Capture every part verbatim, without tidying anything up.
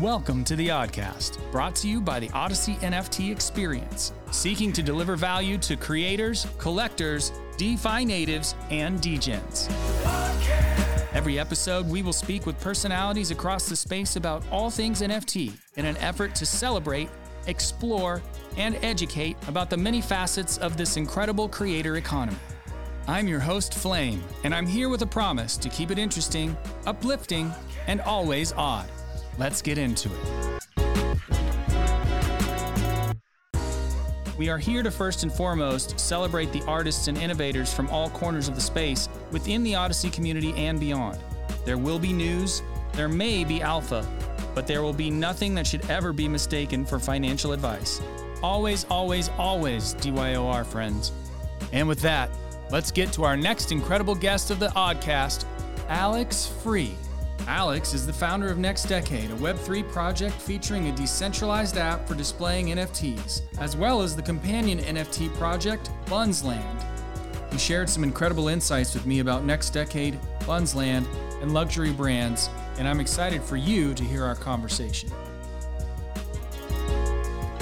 Welcome to the Oddcast, brought to you by the Odyssey N F T Experience, seeking to deliver value to creators, collectors, DeFi natives, and DGens. Every episode, we will speak with personalities across the space about all things N F T in an effort to celebrate, explore, and educate about the many facets of this incredible creator economy. I'm your host, Flame, and I'm here with a promise to keep it interesting, uplifting, and always odd. Let's get into it. We are here to first and foremost celebrate the artists and innovators from all corners of the space within the Odyssey community and beyond. There will be news, there may be alpha, but there will be nothing that should ever be mistaken for financial advice. Always, always, always D Y O R, friends. And with that, let's get to our next incredible guest of the Oddcast, Alex Frih. Alex is the founder of Next Decade, a Web three project featuring a decentralized app for displaying N F Ts, as well as the companion N F T project, Buns.land. He shared some incredible insights with me about Next Decade, Buns.land, and luxury brands, and I'm excited for you to hear our conversation. Well,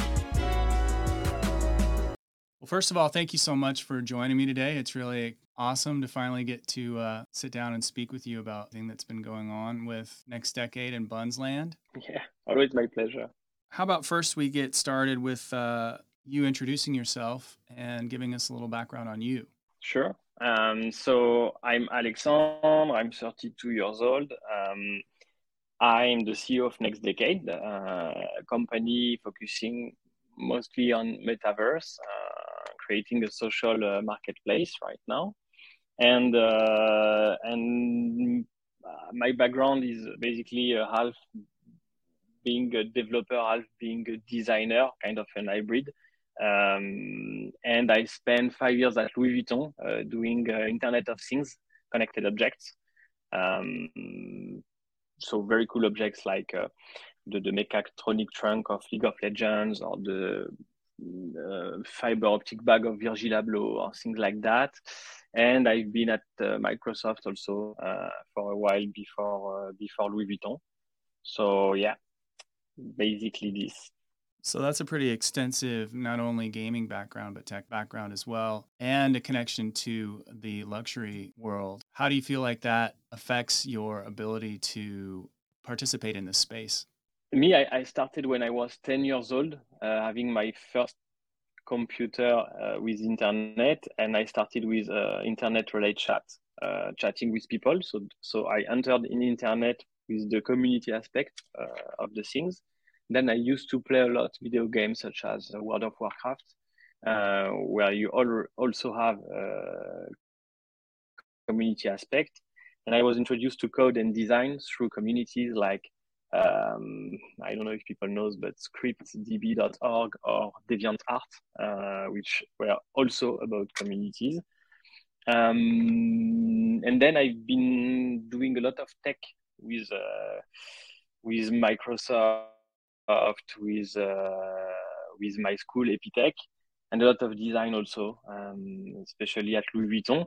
first of all, thank you so much for joining me today. It's really awesome to finally get to uh, sit down and speak with you about the thing that's been going on with Next Decade and Buns.land. Yeah, always my pleasure. How about first we get started with uh, you introducing yourself and giving us a little background on you? Sure. Um, so I'm Alexandre. I'm thirty-two years old. Um, I'm the C E O of Next Decade, uh, a company focusing mostly on metaverse, uh, creating a social uh, marketplace right now. And uh, and my background is basically uh, half being a developer, half being a designer, kind of an hybrid. Um, and I spent five years at Louis Vuitton uh, doing uh, Internet of Things, connected objects. Um, so very cool objects like uh, the, the mechatronic trunk of League of Legends or the Uh, fiber optic bag of Virgil Abloh or things like that. And I've been at uh, Microsoft also uh, for a while before uh, before Louis Vuitton. So yeah, basically this. So that's a pretty extensive, not only gaming background, but tech background as well, and a connection to the luxury world. How do you feel like that affects your ability to participate in this space? Me, I, I started when I was ten years old, uh, having my first computer uh, with internet, and I started with uh, internet-related chat, uh, chatting with people. So, so I entered in internet with the community aspect uh, of the things. Then I used to play a lot video games such as World of Warcraft, uh, where you all also have a community aspect. And I was introduced to code and design through communities like Um, I don't know if people knows, but script d b dot org or DeviantArt, uh, which were also about communities. Um, and then I've been doing a lot of tech with uh, with Microsoft, with uh, with my school Epitech, and a lot of design also, um, especially at Louis Vuitton.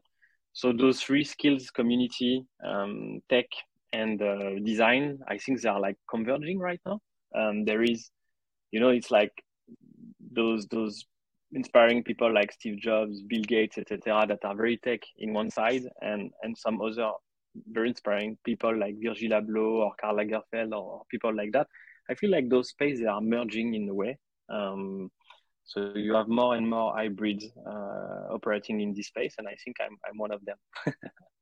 So those three skills: community, um, tech, and uh, design, I think they are like converging right now. Um, there is, you know, it's like those those inspiring people like Steve Jobs, Bill Gates, et cetera, that are very tech in one side, and and some other very inspiring people like Virgil Abloh or Karl Lagerfeld or people like that. I feel like those spaces are merging in a way. Um, so you have more and more hybrids uh, operating in this space, and I think I'm I'm one of them.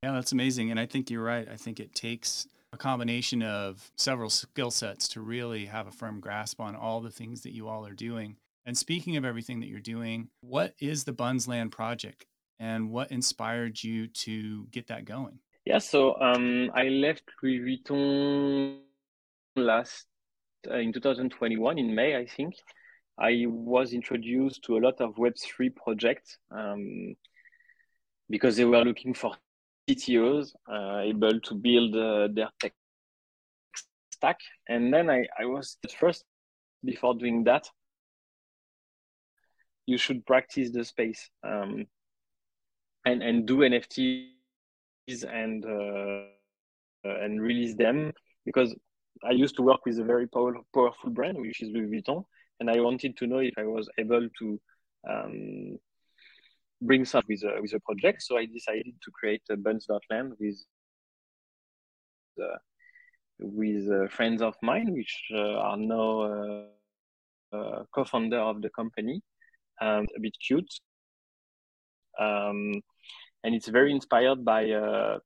Yeah, that's amazing. And I think you're right. I think it takes a combination of several skill sets to really have a firm grasp on all the things that you all are doing. And speaking of everything that you're doing, what is the Buns.land project and what inspired you to get that going? Yeah, so um, I left Louis Vuitton last uh, in two thousand twenty-one, in May, I think. I was introduced to a lot of Web three projects um, because they were looking for C T Os uh, able to build uh, their tech stack. And then I, I was at first, before doing that, you should practice the space um, and, and do N F Ts and uh, and release them, because I used to work with a very power, powerful brand, which is Louis Vuitton, and I wanted to know if I was able to um, bring some with a, with a project. So I decided to create a Buns.land with uh, with uh, friends of mine, which uh, are now uh, uh, co-founder of the company. Um, a bit cute, um, and it's very inspired by uh,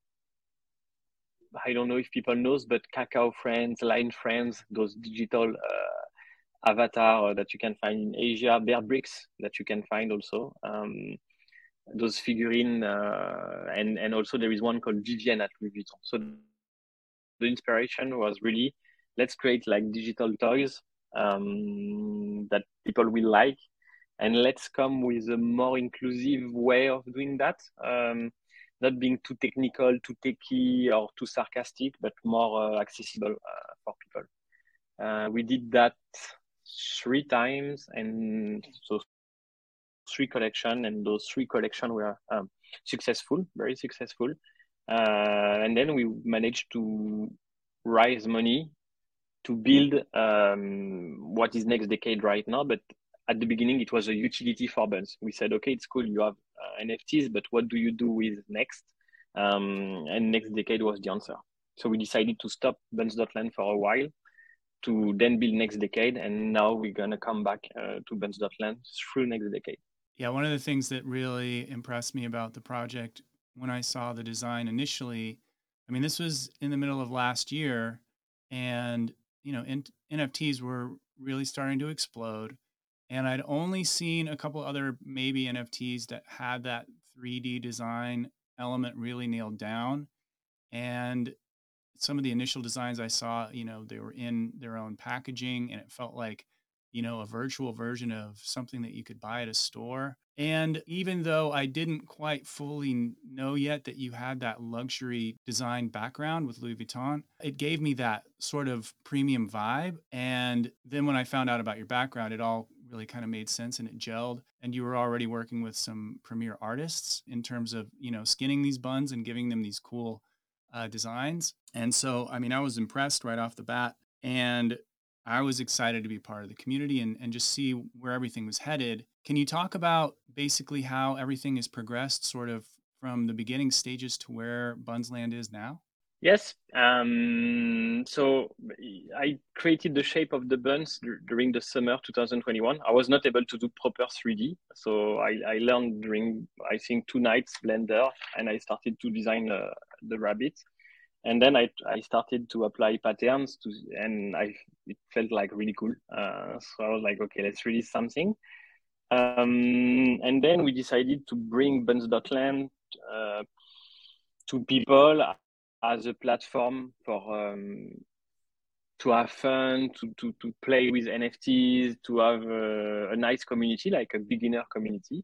I don't know if people knows, but Kakao Friends, Line Friends, those digital uh, avatar that you can find in Asia, Bear Bricks that you can find also, um, those figurine, uh, and, and also there is one called Vivienne at Louis Vuitton. So the inspiration was really, let's create like digital toys um, that people will like, and let's come with a more inclusive way of doing that. Um, not being too technical, too techie, or too sarcastic, but more uh, accessible uh, for people. Uh, we did that three times, and so three collections, and those three collections were um, successful, very successful. Uh, and then we managed to raise money to build um, what is Next Decade right now, but at the beginning, it was a utility for Buns. We said, okay, it's cool, you have uh, N F Ts, but what do you do with Next? Um, and Next Decade was the answer. So we decided to stop Buns.land for a while to then build Next Decade. And now we're going to come back uh, to Buns.land through Next Decade. Yeah, one of the things that really impressed me about the project when I saw the design initially, I mean, this was in the middle of last year, and you know, in- N F Ts were really starting to explode. And I'd only seen a couple other maybe N F Ts that had that three D design element really nailed down. And some of the initial designs I saw, you know, they were in their own packaging, and it felt like, you know, a virtual version of something that you could buy at a store. And even though I didn't quite fully know yet that you had that luxury design background with Louis Vuitton, it gave me that sort of premium vibe. And then when I found out about your background, it all really kind of made sense, and it gelled. And you were already working with some premier artists in terms of, you know, skinning these buns and giving them these cool uh, designs. And so, I mean, I was impressed right off the bat, and I was excited to be part of the community and, and just see where everything was headed. Can you talk about basically how everything has progressed sort of from the beginning stages to where Buns.land is now? Yes. Um, so I created the shape of the buns d- during the summer two thousand twenty-one. I was not able to do proper three D. So I, I learned during, I think, two nights Blender, and I started to design uh, the rabbit. And then I, I started to apply patterns to, and I it felt like really cool. Uh, so I was like, okay, let's release something. Um, and then we decided to bring Buns.land uh, to people as a platform for um, to have fun, to, to, to play with N F Ts, to have a, a nice community, like a beginner community.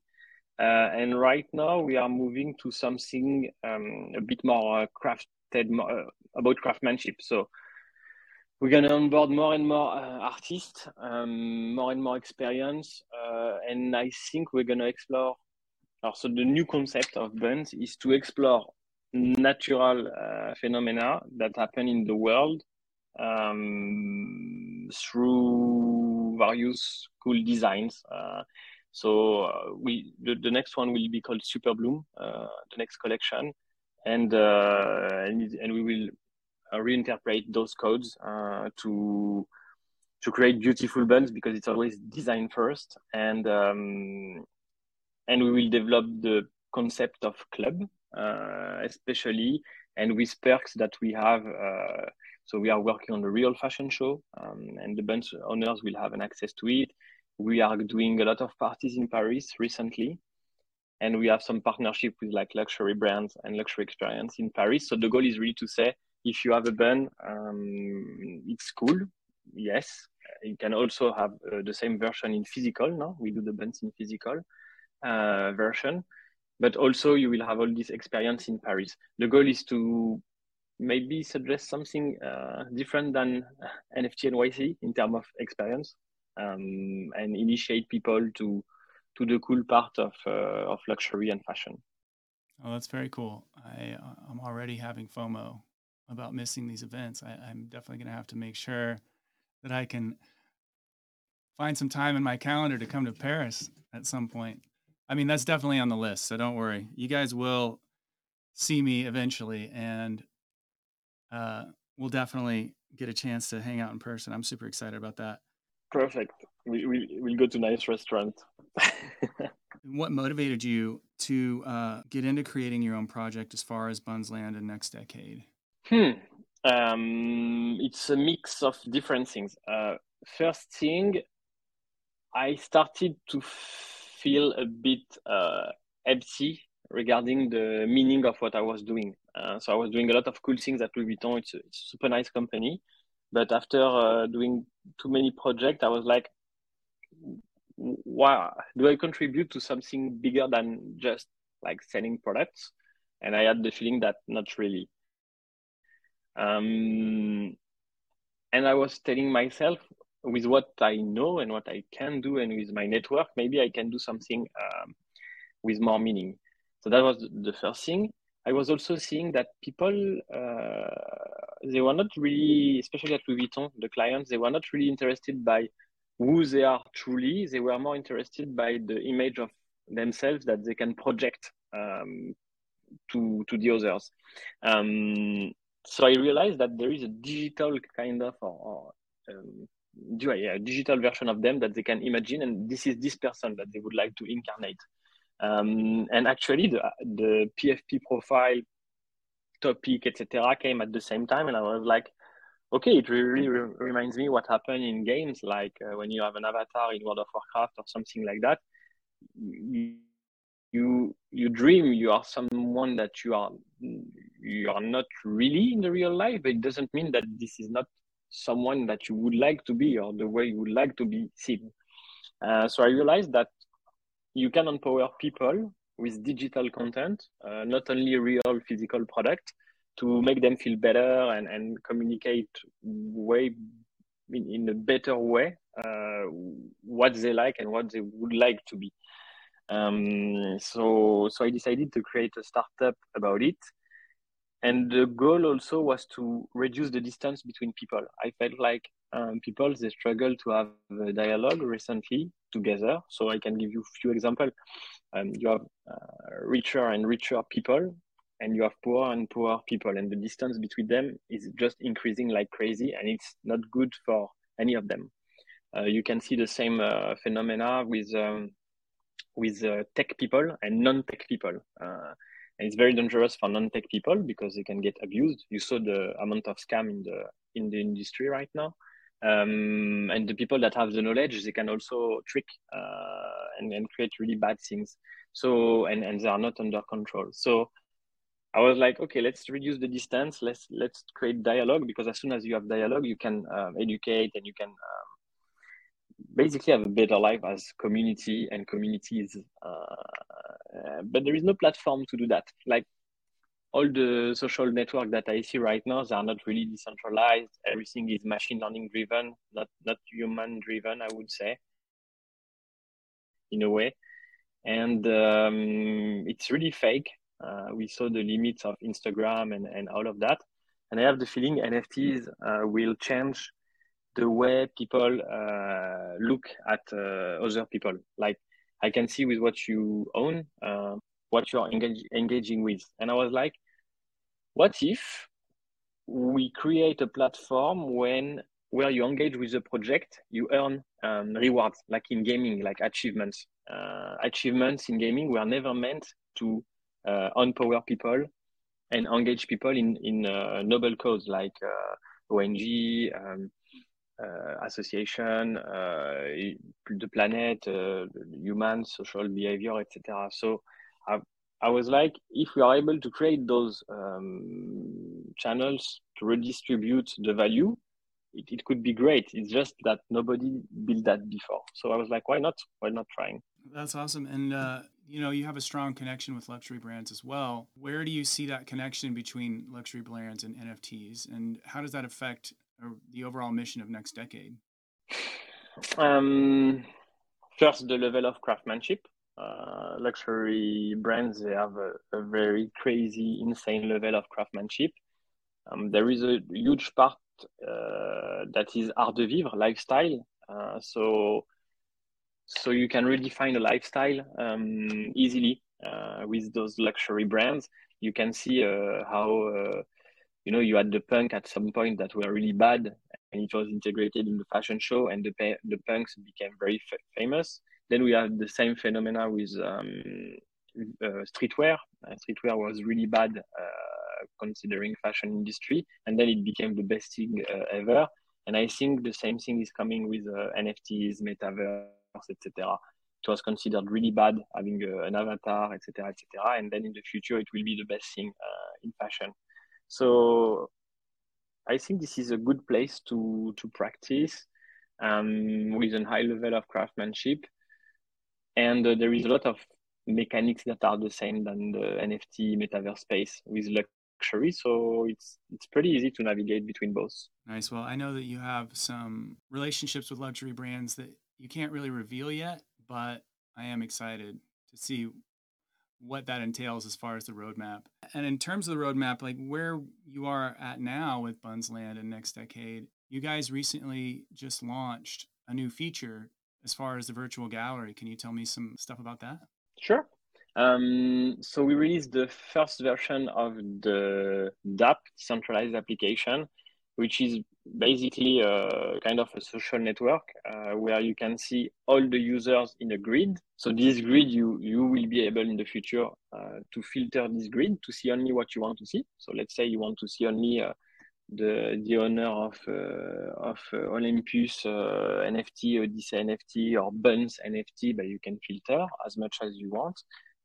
Uh, and right now we are moving to something um, a bit more uh, crafted, more, uh, about craftsmanship. So we're going to onboard more and more uh, artists, um, more and more experience. Uh, and I think we're going to explore, also the new concept of Buns is to explore natural uh, phenomena that happen in the world um, through various cool designs. Uh, so uh, we the, the next one will be called Super Bloom, uh, the next collection, and uh, and, and we will uh, reinterpret those codes uh, to to create beautiful buns, because it's always design first, and um, and we will develop the concept of club. Uh, especially, and with perks that we have. Uh, so we are working on the real fashion show, um, and the Buns owners will have an access to it. We are doing a lot of parties in Paris recently, and we have some partnership with like luxury brands and luxury experience in Paris. So the goal is really to say, if you have a bun, um, it's cool. Yes, you can also have uh, the same version in physical. No, we do the buns in physical uh, version. But also you will have all this experience in Paris. The goal is to maybe suggest something uh, different than N F T N Y C in terms of experience, um, and initiate people to to the cool part of uh, of luxury and fashion. Oh, that's very cool. I, I'm already having FOMO about missing these events. I, I'm definitely going to have to make sure that I can find some time in my calendar to come to Paris at some point. I mean, that's definitely on the list, so don't worry. You guys will see me eventually, and uh, we'll definitely get a chance to hang out in person. I'm super excited about that. Perfect. We, we, we'll go to a nice restaurant. What motivated you to uh, get into creating your own project as far as Buns.land and Next Decade? Hmm. Um, it's a mix of different things. Uh, first thing, I started to feel a bit uh, empty regarding the meaning of what I was doing. Uh, so I was doing a lot of cool things at Louis Vuitton. It's a, it's a super nice company. But after uh, doing too many projects, I was like, wow, do I contribute to something bigger than just like selling products? And I had the feeling that not really. Um, and I was telling myself, with what I know and what I can do and with my network, maybe I can do something um, with more meaning. So that was the first thing. I was also seeing that people, uh, they were not really, especially at Louis Vuitton, the clients, they were not really interested by who they are truly. They were more interested by the image of themselves that they can project um, to, to the others. Um, so I realized that there is a digital kind of, or, or um, a digital version of them that they can imagine, and this is this person that they would like to incarnate. Um, and actually the, the P F P profile topic, et cetera came at the same time. And I was like, okay, it really re- reminds me what happened in games. Like uh, when you have an avatar in World of Warcraft or something like that, you, you dream you are someone that you are, you are not really in the real life, but it doesn't mean that this is not someone that you would like to be or the way you would like to be seen. Uh, so I realized that you can empower people with digital content, uh, not only real physical product, to make them feel better and, and communicate way in, in a better way uh, what they like and what they would like to be. Um, so, so I decided to create a startup about it. And the goal also was to reduce the distance between people. I felt like um, people, they struggle to have a dialogue recently together. So I can give you a few examples. Um, you have uh, richer and richer people, and you have poorer and poorer people. And the distance between them is just increasing like crazy, and it's not good for any of them. Uh, you can see the same uh, phenomena with um, with uh, tech people and non-tech people. Uh, And it's very dangerous for non-tech people because they can get abused. You saw the amount of scam in the in the industry right now. Um, and the people that have the knowledge, they can also trick uh, and, and create really bad things. So and, and they are not under control. So I was like, okay, let's reduce the distance. Let's let's create dialogue, because as soon as you have dialogue, you can um, educate and you can um, basically have a better life as community and communities. Uh, Uh, but there is no platform to do that. Like all the social network that I see right now, they are not really decentralized. Everything is machine learning driven, not not human driven, I would say, in a way. And um, it's really fake. Uh, we saw the limits of Instagram and, and all of that. And I have the feeling N F Ts uh, will change the way people uh, look at uh, other people. Like, I can see with what you own, uh, what you're engage, engaging with. And I was like, what if we create a platform when where you engage with a project, you earn um, rewards, like in gaming, like achievements. Uh, achievements in gaming were never meant to uh, empower people and engage people in, in a noble cause, like uh, O N G, um, Uh, association, uh, the planet, uh, human, social behavior, et cetera. So I, I was like, if we are able to create those um, channels to redistribute the value, it, it could be great. It's just that nobody built that before. So I was like, why not? Why not trying? That's awesome. And, uh, you know, you have a strong connection with luxury brands as well. Where do you see that connection between luxury brands and N F Ts? And how does that affect or the overall mission of Next Decade? Um, first, the level of craftsmanship. Uh, luxury brands, they have a, a very crazy, insane level of craftsmanship. Um, there is a huge part uh, that is art de vivre, lifestyle. Uh, so, so you can redefine a lifestyle um, easily uh, with those luxury brands. You can see uh, how, uh, you know, you had the punk at some point that were really bad, and it was integrated in the fashion show, and the the punks became very f- famous. Then we have the same phenomena with um, uh, streetwear. Uh, streetwear was really bad uh, considering fashion industry, and then it became the best thing uh, ever. And I think the same thing is coming with uh, N F Ts, metaverse, et cetera. It was considered really bad having uh, an avatar, et cetera, et cetera. And then in the future, it will be the best thing uh, in fashion. So I think this is a good place to to practice um, with a high level of craftsmanship. And uh, there is a lot of mechanics that are the same than the N F T metaverse space with luxury. So it's it's pretty easy to navigate between both. Nice. Well, I know that you have some relationships with luxury brands that you can't really reveal yet, but I am excited to see what that entails as far as the roadmap. And in terms of the roadmap, like where you are at now with Buns.land and Next Decade, you guys recently just launched a new feature as far as the virtual gallery. Can you tell me some stuff about that? Sure. Um, so we released the first version of the D A P, decentralized application, which is basically a kind of a social network uh, where you can see all the users in a grid. So this grid, you you will be able in the future uh, to filter this grid to see only what you want to see. So let's say you want to see only uh, the the owner of uh, of uh, Olympus uh, N F T, Odyssey N F T, or Buns N F T, but you can filter as much as you want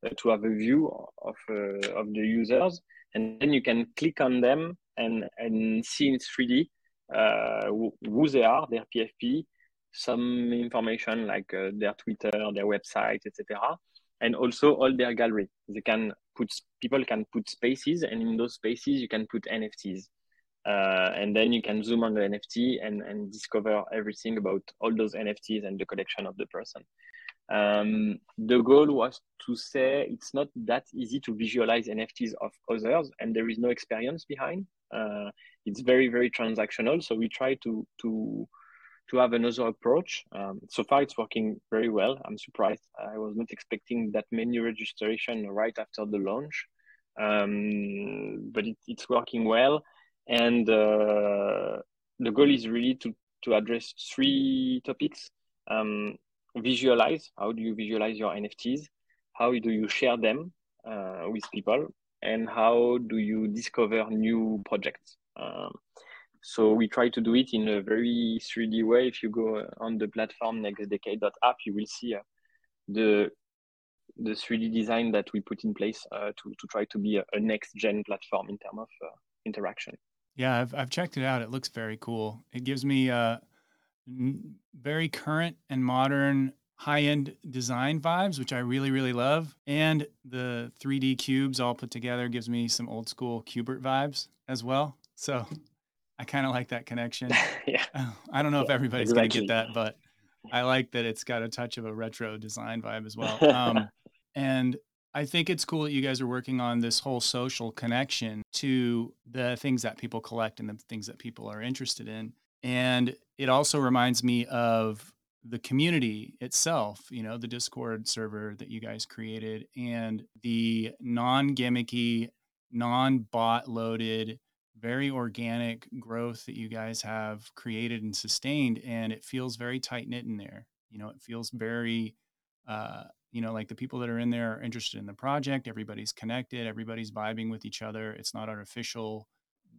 uh, to have a view of uh, of the users, and then you can click on them and and see in three D. Uh, who they are, their P F P, some information like uh, their Twitter, their website, et cetera, and also all their gallery. They can put people can put spaces, and in those spaces you can put N F Ts, uh, and then you can zoom on the N F T and and discover everything about all those N F Ts and the collection of the person. Um, the goal was to say it's not that easy to visualize N F Ts of others, and there is no experience behind. Uh, it's very, very transactional. So we try to to to have another approach. Um, so far, it's working very well. I'm surprised. I was not expecting that many registration right after the launch, um, but it, it's working well. And uh, the goal is really to to address three topics. Um, visualize. How do you visualize your N F Ts? How do you share them uh, with people? And how do you discover new projects? Um, so we try to do it in a very three D way. If you go on the platform next decade dot app, you will see uh, the the three D design that we put in place uh, to to try to be a, a next gen platform in terms of uh, interaction. Yeah, I've I've checked it out. It looks very cool. It gives me a very current and modern high-end design vibes, which I really, really love. And the three D cubes all put together gives me some old school Cubert vibes as well. So I kind of like that connection. Yeah. I don't know yeah, if everybody's exactly. going to get that, but I like that it's got a touch of a retro design vibe as well. Um, and I think it's cool that you guys are working on this whole social connection to the things that people collect and the things that people are interested in. And it also reminds me of the community itself, you know, the Discord server that you guys created and the non-gimmicky, non-bot loaded, very organic growth that you guys have created and sustained. And it feels very tight knit in there. You know, it feels very, uh, you know, like the people that are in there are interested in the project. Everybody's connected. Everybody's vibing with each other. It's not artificial.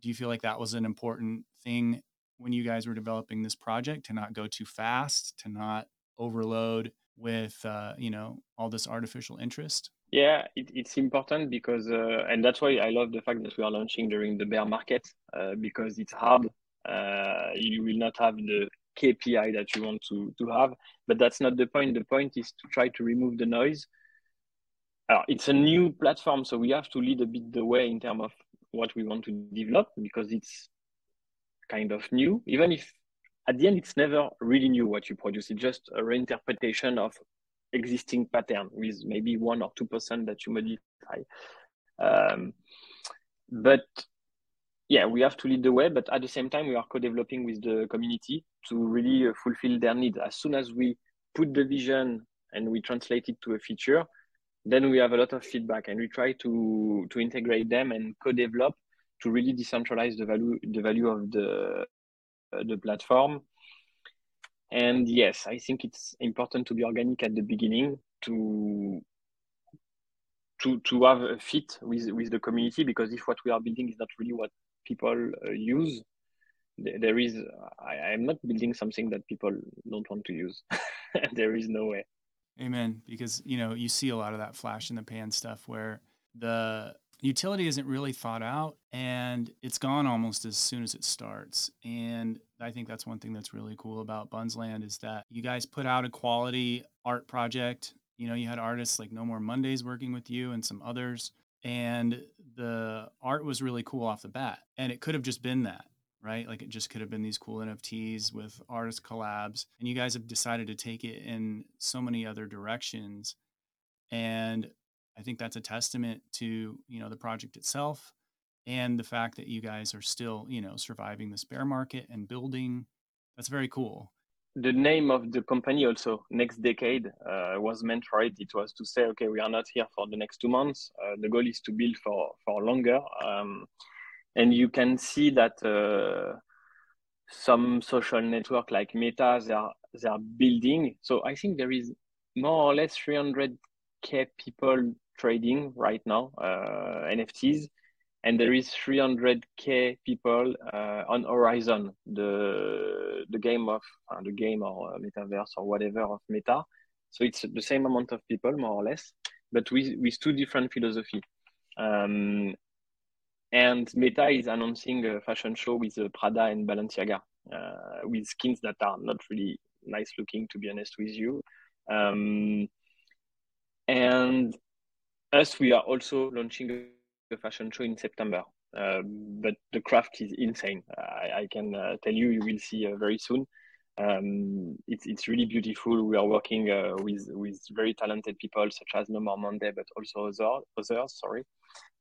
Do you feel like that was an important thing when you guys were developing this project, to not go too fast, to not overload with, uh, you know, all this artificial interest? Yeah, it, it's important because, uh, and that's why I love the fact that we are launching during the bear market, uh, because it's hard. Uh, you will not have the K P I that you want to, to have, but that's not the point. The point is to try to remove the noise. Uh, it's a new platform, so we have to lead a bit the way in terms of what we want to develop, because it's kind of new, even if at the end it's never really new what you produce. It's just a reinterpretation of existing pattern with maybe one or two percent that you modify. Um, but yeah, we have to lead the way, but at the same time, we are co-developing with the community to really uh, fulfill their needs. As soon as we put the vision and we translate it to a feature, then we have a lot of feedback and we try to to integrate them and co-develop to really decentralize the value the value of the uh, the platform. And yes, I think it's important to be organic at the beginning to to to have a fit with with the community, because if what we are building is not really what people uh, use, there is I am not building something that people don't want to use. There is no way. Amen. Because, you know, you see a lot of that flash in the pan stuff where the utility isn't really thought out and it's gone almost as soon as it starts. And I think that's one thing that's really cool about Buns.land is that you guys put out a quality art project. You know, you had artists like No More Mondays working with you and some others, and the art was really cool off the bat. And it could have just been that, right? Like it just could have been these cool N F Ts with artist collabs, and you guys have decided to take it in so many other directions. And I think that's a testament to, you know, the project itself and the fact that you guys are still, you know, surviving this bear market and building. That's very cool. The name of the company also, Next Decade, uh, was meant for it. It was to say, okay, we are not here for the next two months. Uh, the goal is to build for, for longer. Um, And you can see that uh, some social network like Meta, they are, they are building. So I think there is more or less three hundred thousand people trading right now, uh, N F Ts. And there is three hundred thousand people uh, on Horizon, the the game of uh, the game or uh, metaverse or whatever of Meta. So it's the same amount of people, more or less, but with, with two different philosophies. Um, And Meta is announcing a fashion show with uh, Prada and Balenciaga, uh, with skins that are not really nice looking, to be honest with you. Um, and us, we are also launching a fashion show in September. Uh, but the craft is insane. I, I can uh, tell you, you will see uh, very soon. Um, it's it's really beautiful. We are working uh, with with very talented people such as No More Monday, but also other, others. Sorry.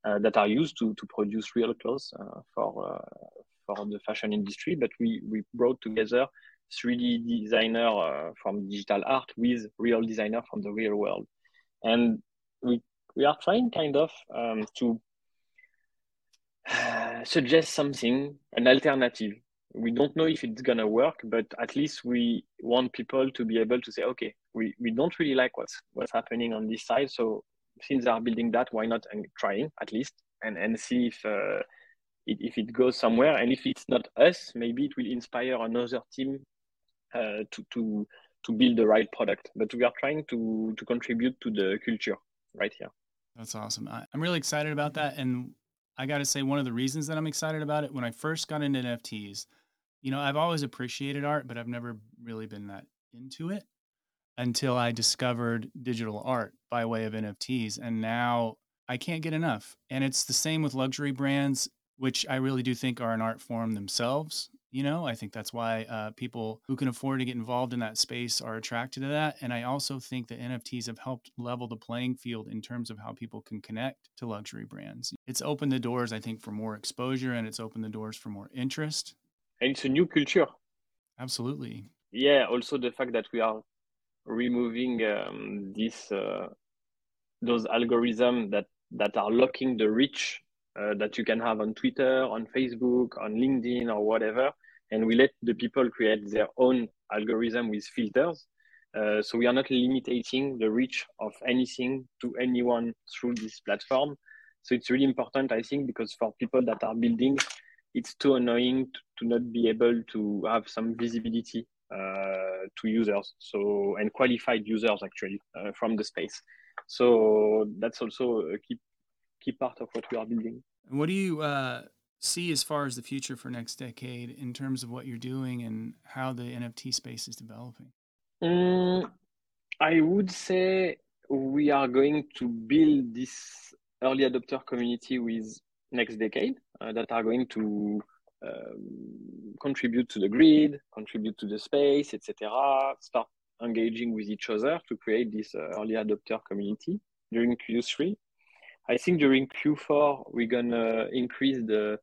Uh, that are used to, to produce real clothes uh, for uh, for the fashion industry. But we, we brought together three D designer uh, from digital art with real designer from the real world. And we we are trying kind of um, to uh, suggest something, an alternative. We don't know if it's going to work, but at least we want people to be able to say, okay, we, we don't really like what's what's happening on this side, so since they are building that, why not and trying at least and, and see if uh, it, if it goes somewhere. And if it's not us, maybe it will inspire another team uh, to to to build the right product. But we are trying to to contribute to the culture right here. That's awesome. I, I'm really excited about that. And I got to say, one of the reasons that I'm excited about it, when I first got into N F Ts, you know, I've always appreciated art, but I've never really been that into it until I discovered digital art by way of N F Ts. And now I can't get enough. And it's the same with luxury brands, which I really do think are an art form themselves. You know, I think that's why uh, people who can afford to get involved in that space are attracted to that. And I also think that N F Ts have helped level the playing field in terms of how people can connect to luxury brands. It's opened the doors, I think, for more exposure, and it's opened the doors for more interest. And it's a new culture. Absolutely. Yeah. Also the fact that we are removing um, this uh, those algorithms that that are locking the reach uh, that you can have on Twitter, on Facebook, on LinkedIn, or whatever, and we let the people create their own algorithm with filters. Uh, so we are not limiting the reach of anything to anyone through this platform. So it's really important, I think, because for people that are building, it's too annoying to, to not be able to have some visibility Uh, to users, so and qualified users actually uh, from the space. So that's also a key key part of what we are building. And what do you uh, see as far as the future for Next Decade in terms of what you're doing and how the N F T space is developing? Um, I would say we are going to build this early adopter community with Next Decade uh, that are going to Um, contribute to the grid, contribute to the space, et cetera. Start engaging with each other to create this uh, early adopter community during Q three. I think during Q four, we're going to increase the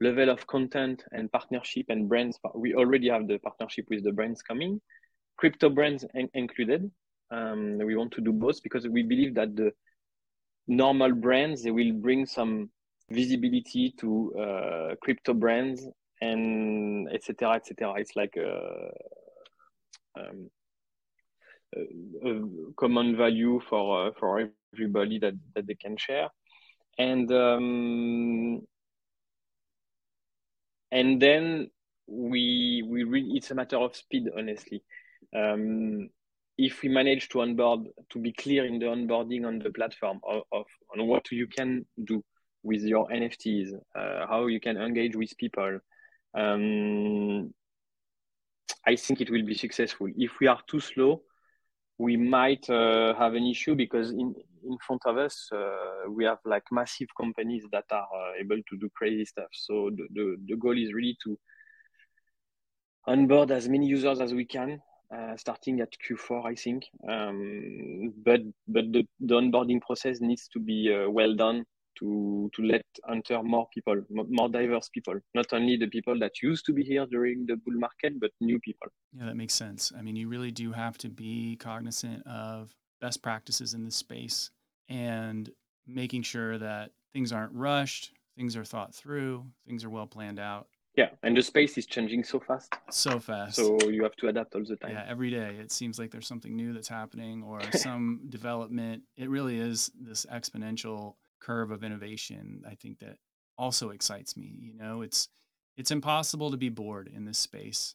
level of content and partnership and brands. We already have the partnership with the brands coming, crypto brands in- included. Um, we want to do both because we believe that the normal brands, they will bring some visibility to uh, crypto brands and et cetera, et cetera. It's like a, um, a common value for uh, for everybody that, that they can share. And um, and then we we really, it's a matter of speed, honestly. Um, if we manage to onboard, to be clear in the onboarding on the platform of, of on what you can do with your N F Ts, uh, how you can engage with people, um, I think it will be successful. If we are too slow, we might uh, have an issue because in, in front of us, uh, we have like massive companies that are uh, able to do crazy stuff. So the, the, the goal is really to onboard as many users as we can, Uh, starting at Q four, I think, um, but but the, the onboarding process needs to be uh, well done to to let enter more people, more diverse people, not only the people that used to be here during the bull market, but new people. Yeah, that makes sense. I mean, you really do have to be cognizant of best practices in this space and making sure that things aren't rushed, things are thought through, things are well planned out. Yeah, and the space is changing so fast. So fast. So you have to adapt all the time. Yeah, every day it seems like there's something new that's happening or some development. It really is this exponential curve of innovation, I think, that also excites me. You know, it's it's impossible to be bored in this space.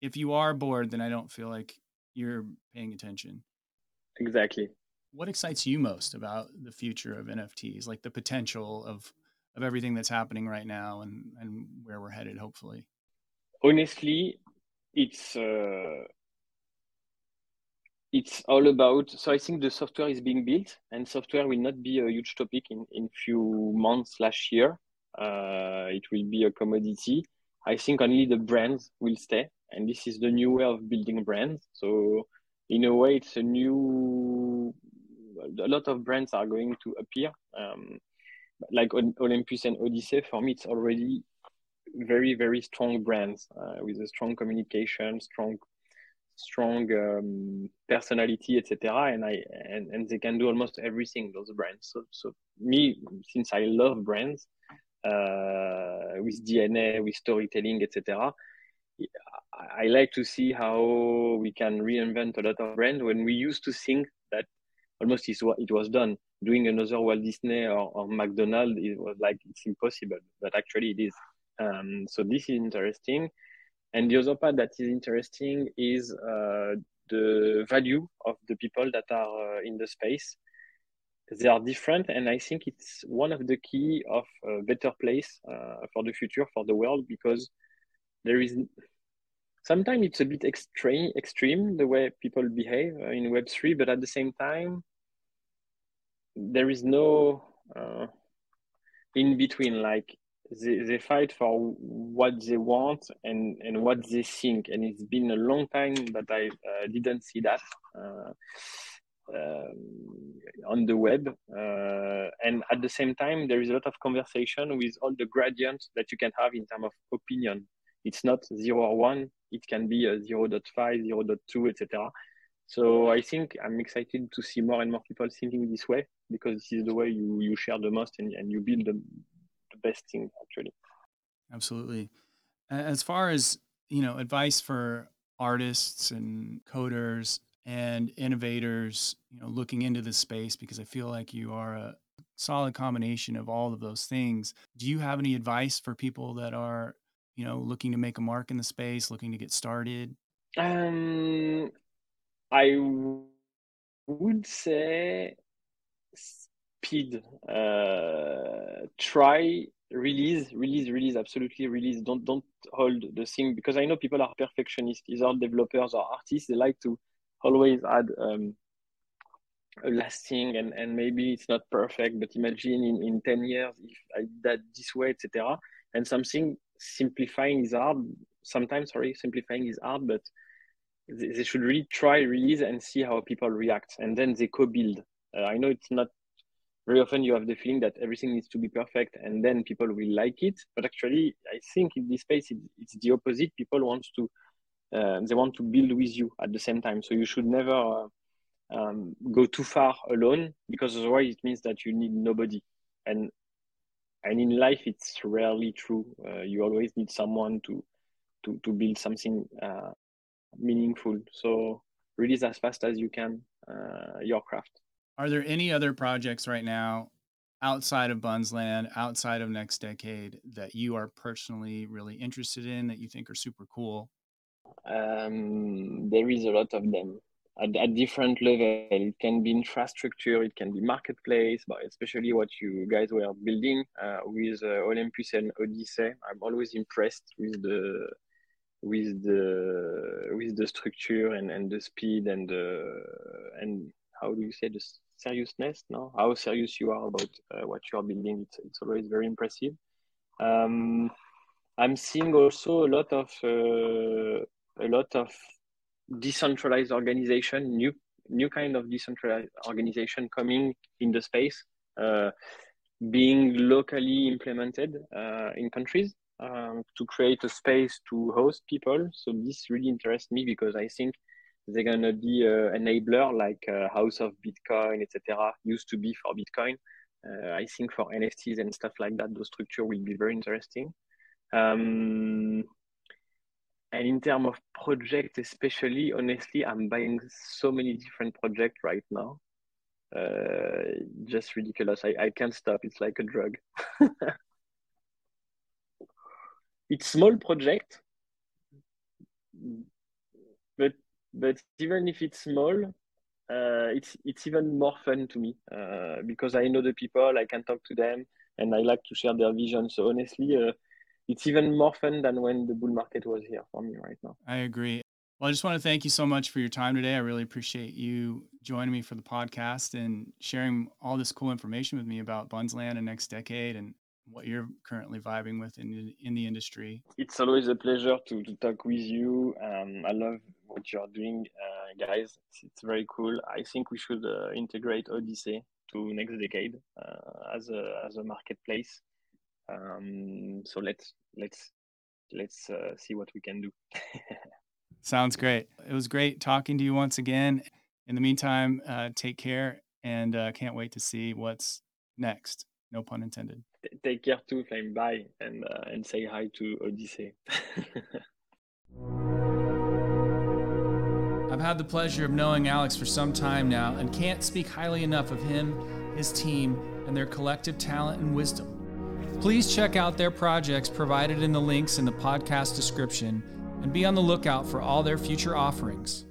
If you are bored, then I don't feel like you're paying attention. Exactly. What excites you most about the future of N F Ts, like the potential of of everything that's happening right now and, and where we're headed, hopefully? Honestly, it's uh, it's all about, so I think the software is being built and software will not be a huge topic in, in few months slash year. Uh, it will be a commodity. I think only the brands will stay, and this is the new way of building brands. So in a way, it's a new, a lot of brands are going to appear. Um, like Olympus and Odyssey, for me, it's already very, very strong brands uh, with a strong communication, strong, strong um, personality, et cetera. And I and, and they can do almost everything, those brands. So, so me, since I love brands uh, with D N A, with storytelling, et cetera, I like to see how we can reinvent a lot of brands when we used to think that almost is what it was done. Doing another Walt Disney or, or McDonald's, it was like, it's impossible, but actually it is. Um, so this is interesting. And the other part that is interesting is uh, the value of the people that are uh, in the space. They are different, and I think it's one of the key of a better place uh, for the future, for the world, because there is... Sometimes it's a bit extreme, extreme the way people behave in Web three, but at the same time, there is no uh, in between. Like they, they fight for what they want and, and what they think. And it's been a long time that I uh, didn't see that uh, uh, on the web. Uh, and at the same time, there is a lot of conversation with all the gradients that you can have in terms of opinion. It's not zero or one. It can be a zero point five, zero point two, et cetera. So I think I'm excited to see more and more people thinking this way, because this is the way you, you share the most and, and you build the, the best thing, actually. Absolutely. As far as, you know, advice for artists and coders and innovators, you know, looking into this space, because I feel like you are a solid combination of all of those things. Do you have any advice for people that are, you know, looking to make a mark in the space, looking to get started? Um, I would say speed. Uh, try, release, release, release, absolutely release. Don't don't hold the thing, because I know people are perfectionists, either developers or artists. They like to always add um, a last thing, and, and maybe it's not perfect, but imagine in, in ten years, if I did that this way, et cetera. And something simplifying is hard. Sometimes, sorry, simplifying is hard, but they should really try, release, and see how people react, and then they co-build. Uh, I know it's not very often you have the feeling that everything needs to be perfect and then people will like it. But actually, I think in this space, it, it's the opposite. People want to, uh, they want to build with you at the same time. So you should never uh, um, go too far alone, because otherwise it means that you need nobody. And and in life, it's rarely true. Uh, you always need someone to, to, to build something uh, meaningful. So release as fast as you can uh, your craft. Are there any other projects right now outside of Buns.land, outside of Next Decade, that you are personally really interested in that you think are super cool? Um, there is a lot of them at, at different levels. It can be infrastructure, it can be marketplace, but especially what you guys were building uh, with uh, Olympus and Odyssey. I'm always impressed with the with the with the structure and, and the speed and the and how do you say the seriousness? No, how serious you are about uh, what you are building. It's, it's always very impressive. Um, I'm seeing also a lot of uh, a lot of decentralized organization, new new kind of decentralized organization coming in the space, uh, being locally implemented uh, in countries um, to create a space to host people. So this really interests me because I think they're going to be an enabler like uh, House of Bitcoin, et cetera, used to be for Bitcoin. Uh, I think for N F Ts and stuff like that, those structure will be very interesting. Um, and in terms of projects, especially, honestly, I'm buying so many different projects right now. Uh, just ridiculous. I, I can't stop. It's like a drug. It's small project. But But even if it's small, uh, it's it's even more fun to me uh, because I know the people, I can talk to them, and I like to share their vision. So honestly, uh, it's even more fun than when the bull market was here for me right now. I agree. Well, I just want to thank you so much for your time today. I really appreciate you joining me for the podcast and sharing all this cool information with me about Buns.land and Next Decade and what you're currently vibing with in, in the industry. It's always a pleasure to, to talk with you. Um, I love what you're doing, uh, guys. It's, it's very cool. I think we should uh, integrate Odyssey to Next Decade uh, as a as a marketplace. Um, so let's let's let's uh, see what we can do. Sounds great. It was great talking to you once again. In the meantime, uh, take care, and uh, can't wait to see what's next. No pun intended. Take care too, Flame. Bye, and uh, and say hi to Odyssey. I've had the pleasure of knowing Alex for some time now and can't speak highly enough of him, his team, and their collective talent and wisdom. Please check out their projects provided in the links in the podcast description and be on the lookout for all their future offerings.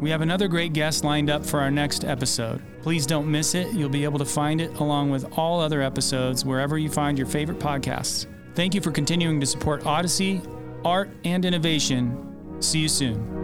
We have another great guest lined up for our next episode. Please don't miss it. You'll be able to find it along with all other episodes wherever you find your favorite podcasts. Thank you for continuing to support Odyssey, art, and innovation. See you soon.